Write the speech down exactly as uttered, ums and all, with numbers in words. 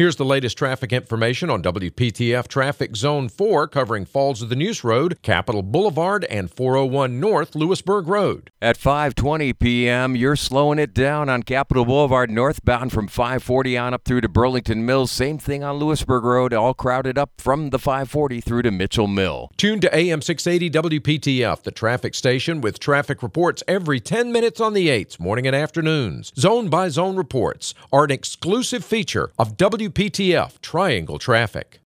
Here's the latest traffic information on W P T F Traffic Zone four, covering Falls of the Neuse Road, Capitol Boulevard, and four oh one North Lewisburg Road. At five twenty p.m., you're slowing it down on Capitol Boulevard northbound from five forty on up through to Burlington Mills. Same thing on Lewisburg Road, all crowded up from the five forty through to Mitchell Mill. Tune to A M six eighty W P T F, the traffic station, with traffic reports every ten minutes on the eights, morning and afternoons. Zone by zone reports are an exclusive feature of W P T F Triangle Traffic.